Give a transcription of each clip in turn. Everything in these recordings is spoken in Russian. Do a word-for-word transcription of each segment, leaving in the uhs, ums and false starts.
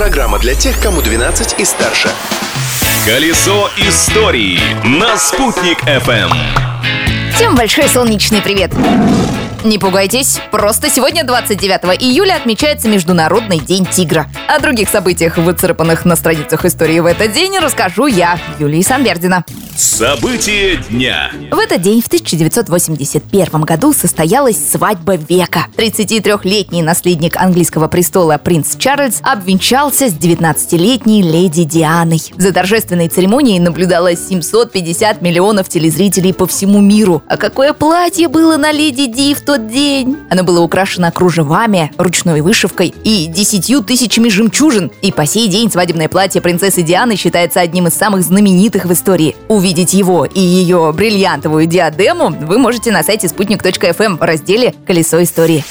Программа для тех, кому двенадцать и старше. Колесо истории на Спутник эф эм. Всем большой солнечный привет! Не пугайтесь, просто сегодня, двадцать девятого июля, отмечается Международный день тигра. О других событиях, выцарапанных на страницах истории в этот день, расскажу я, Юлия Санбердина. События дня. В этот день, в тысяча девятьсот восемьдесят первом году, состоялась свадьба века. тридцатитрёхлетний наследник английского престола принц Чарльз обвенчался с девятнадцатилетней леди Дианой. За торжественной церемонией наблюдало семьсот пятьдесят миллионов телезрителей по всему миру. А какое платье было на леди Ди в тот день! Оно было украшено кружевами, ручной вышивкой и десятью тысячами жемчужин. И по сей день свадебное платье принцессы Дианы считается одним из самых знаменитых в истории. Увидеть его и ее бриллиантовую диадему вы можете на сайте спутник точка эф эм в разделе «Колесо истории».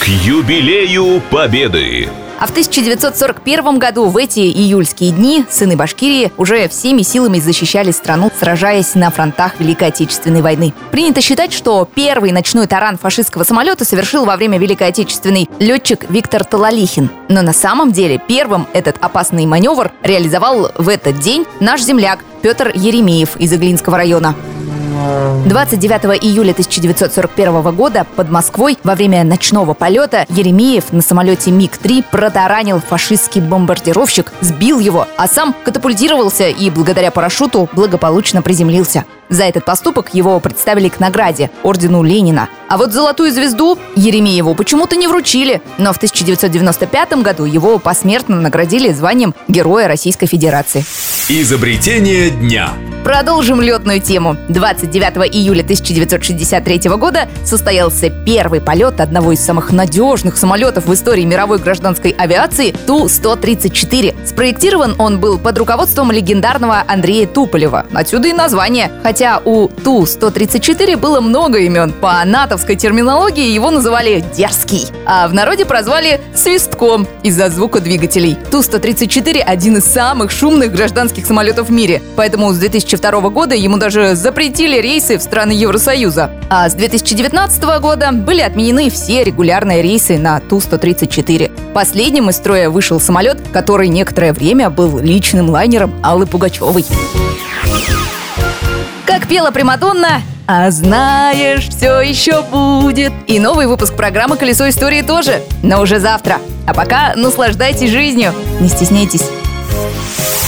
К юбилею Победы! А в тысяча девятьсот сорок первом году в эти июльские дни сыны Башкирии уже всеми силами защищали страну, сражаясь на фронтах Великой Отечественной войны. Принято считать, что первый ночной таран фашистского самолета совершил во время Великой Отечественной летчик Виктор Талалихин. Но на самом деле первым этот опасный маневр реализовал в этот день наш земляк Петр Еремеев из Иглинского района. двадцать девятого июля тысяча девятьсот сорок первого года под Москвой во время ночного полета Еремеев на самолете миг три протаранил фашистский бомбардировщик, сбил его, а сам катапультировался и благодаря парашюту благополучно приземлился. За этот поступок его представили к награде – ордену Ленина. А вот золотую звезду Еремееву почему-то не вручили, но в тысяча девятьсот девяносто пятом году его посмертно наградили званием Героя Российской Федерации. Изобретение дня. Продолжим летную тему. двадцать девятого июля тысяча девятьсот шестьдесят третьего года состоялся первый полет одного из самых надежных самолетов в истории мировой гражданской авиации Ту сто тридцать четыре. Спроектирован он был под руководством легендарного Андрея Туполева. Отсюда и название. Хотя у Ту сто тридцать четыре было много имен. По натовской терминологии его называли «дерзкий», а в народе прозвали «свистком» из-за звука двигателей. Ту сто тридцать четыре – один из самых шумных гражданских самолетов в мире, поэтому с две тысячи второго года ему даже запретили рейсы в страны Евросоюза. А с две тысячи девятнадцатого года были отменены все регулярные рейсы на Ту сто тридцать четыре. Последним из строя вышел самолет, который некоторое время был личным лайнером Аллы Пугачевой. Как пела Примадонна, а знаешь, все еще будет. И новый выпуск программы «Колесо истории» тоже, но уже завтра. А пока наслаждайтесь жизнью, не стесняйтесь.